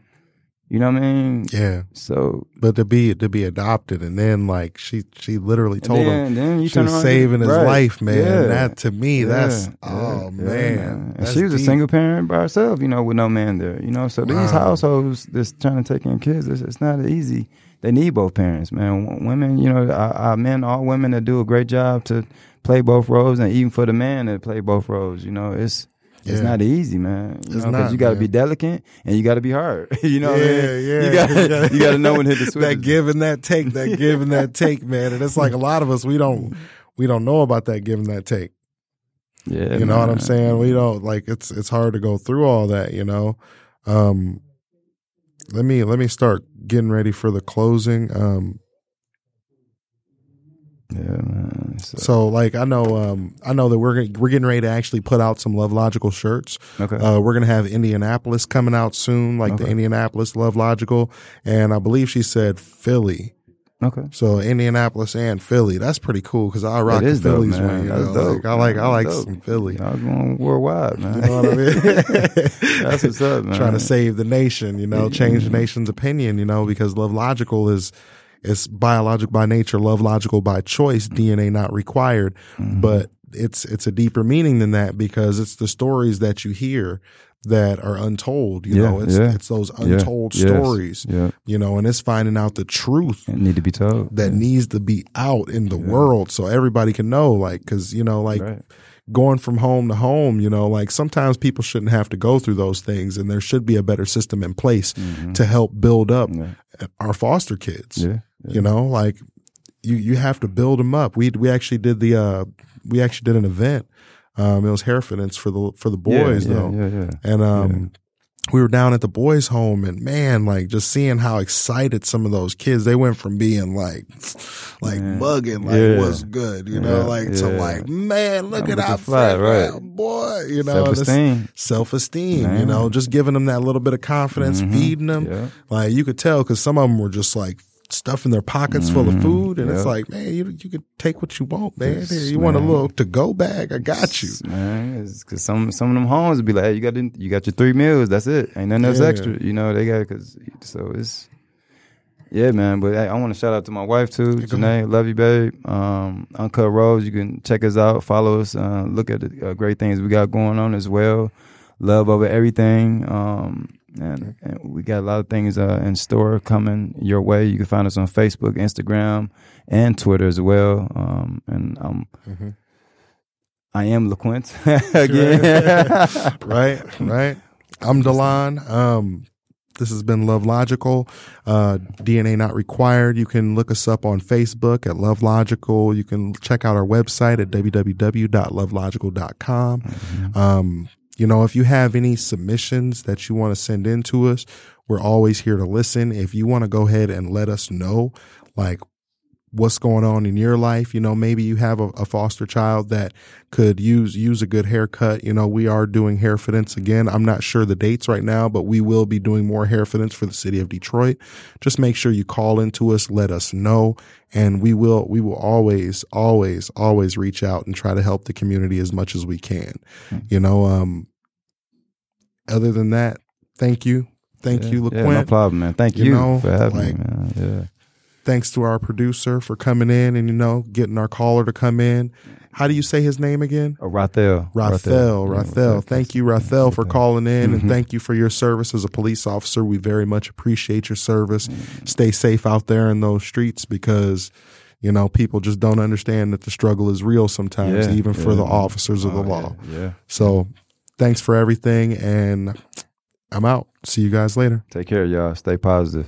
you know what I mean? Yeah. So. But to be adopted, and then, like, she literally told him she was saving his life, man. Yeah. That, to me, that's, man. And she was deep. A single parent by herself, you know, with no man there, you know. So these households that's trying to take in kids, it's not easy. They need both parents, man. Women, you know, all women that do a great job to play both roles, and even for the man that play both roles, you know, it's not easy, man. You know, because you got to be delicate and you got to be hard. You know what I mean? You got to know when to hit the switch. That give and that take, man. And it's like a lot of us, we don't know about that give and that take. Yeah, you know what I'm saying? We don't, like, it's hard to go through all that, you know. Let me start getting ready for the closing. Yeah, man. So like I know that we're getting ready to actually put out some Love Logical shirts. Okay. We're gonna have Indianapolis coming out soon, like the Indianapolis Love Logical, and I believe she said Philly. Okay. So Indianapolis and Philly. That's pretty cool because I rock the Phillies, dope, man. You know? Dope. I like some Philly. I was going worldwide, man. You know what I mean? That's what's up, man. Trying to save the nation, you know, change the nation's opinion, you know, because Love Logical is biological by nature, Love Logical by choice, DNA not required. Mm-hmm. But it's a deeper meaning than that, because it's the stories that you hear that are untold, you know. It's those untold stories, you know, and it's finding out the truth that need to be told, that needs to be out in the world, so everybody can know. Like, because you know, like going from home to home, you know, like sometimes people shouldn't have to go through those things, and there should be a better system in place to help build up our foster kids. Yeah. Yeah. You know, like you have to build them up. We actually did an event. It was hair fittings for the boys though. Yeah, yeah. And we were down at the boys' home, and man, like just seeing how excited some of those kids, they went from being like bugging, like what's good, you know, to like, man, look at our friend, boy, you know, self-esteem, man. You know, just giving them that little bit of confidence, feeding them. Yeah. Like you could tell, because some of them were just like stuff in their pockets full of food, and it's like, man, you can take what you want, man. Yes, you want a little to go bag? I got you, man. Because some of them homes would be like, hey, you got your 3 meals. That's it. Ain't nothing else extra. You know they got man. But hey, I want to shout out to my wife too, Janae. Love you, babe. Uncut Rhodes. You can check us out, follow us, look at the great things we got going on as well. Love over everything. And we got a lot of things in store coming your way. You can find us on Facebook, Instagram, and Twitter as well. I am LeQuint again. Right. I'm Delon. This has been Love Logical, DNA Not Required. You can look us up on Facebook at Love Logical. You can check out our website at www.lovelogical.com. You know, if you have any submissions that you want to send in to us, we're always here to listen. If you want to go ahead and let us know, like, what's going on in your life, you know, maybe you have a foster child that could use a good haircut. You know, we are doing hair fittings again. I'm not sure the dates right now, but we will be doing more hair fittings for the city of Detroit. Just make sure you call in to us, let us know, and we will always, always, always reach out and try to help the community as much as we can. You know, other than that, thank you. Thank you, LeQuint. No problem, man. Thank you for having me, man. Yeah. Thanks to our producer for coming in and, you know, getting our caller to come in. How do you say his name again? Rothel. Yeah, thank you, Rothel, for calling in, and thank you for your service as a police officer. We very much appreciate your service. Stay safe out there in those streets, because, you know, people just don't understand that the struggle is real sometimes, even for the officers of the law. Yeah. So thanks for everything, and I'm out. See you guys later. Take care, y'all. Stay positive.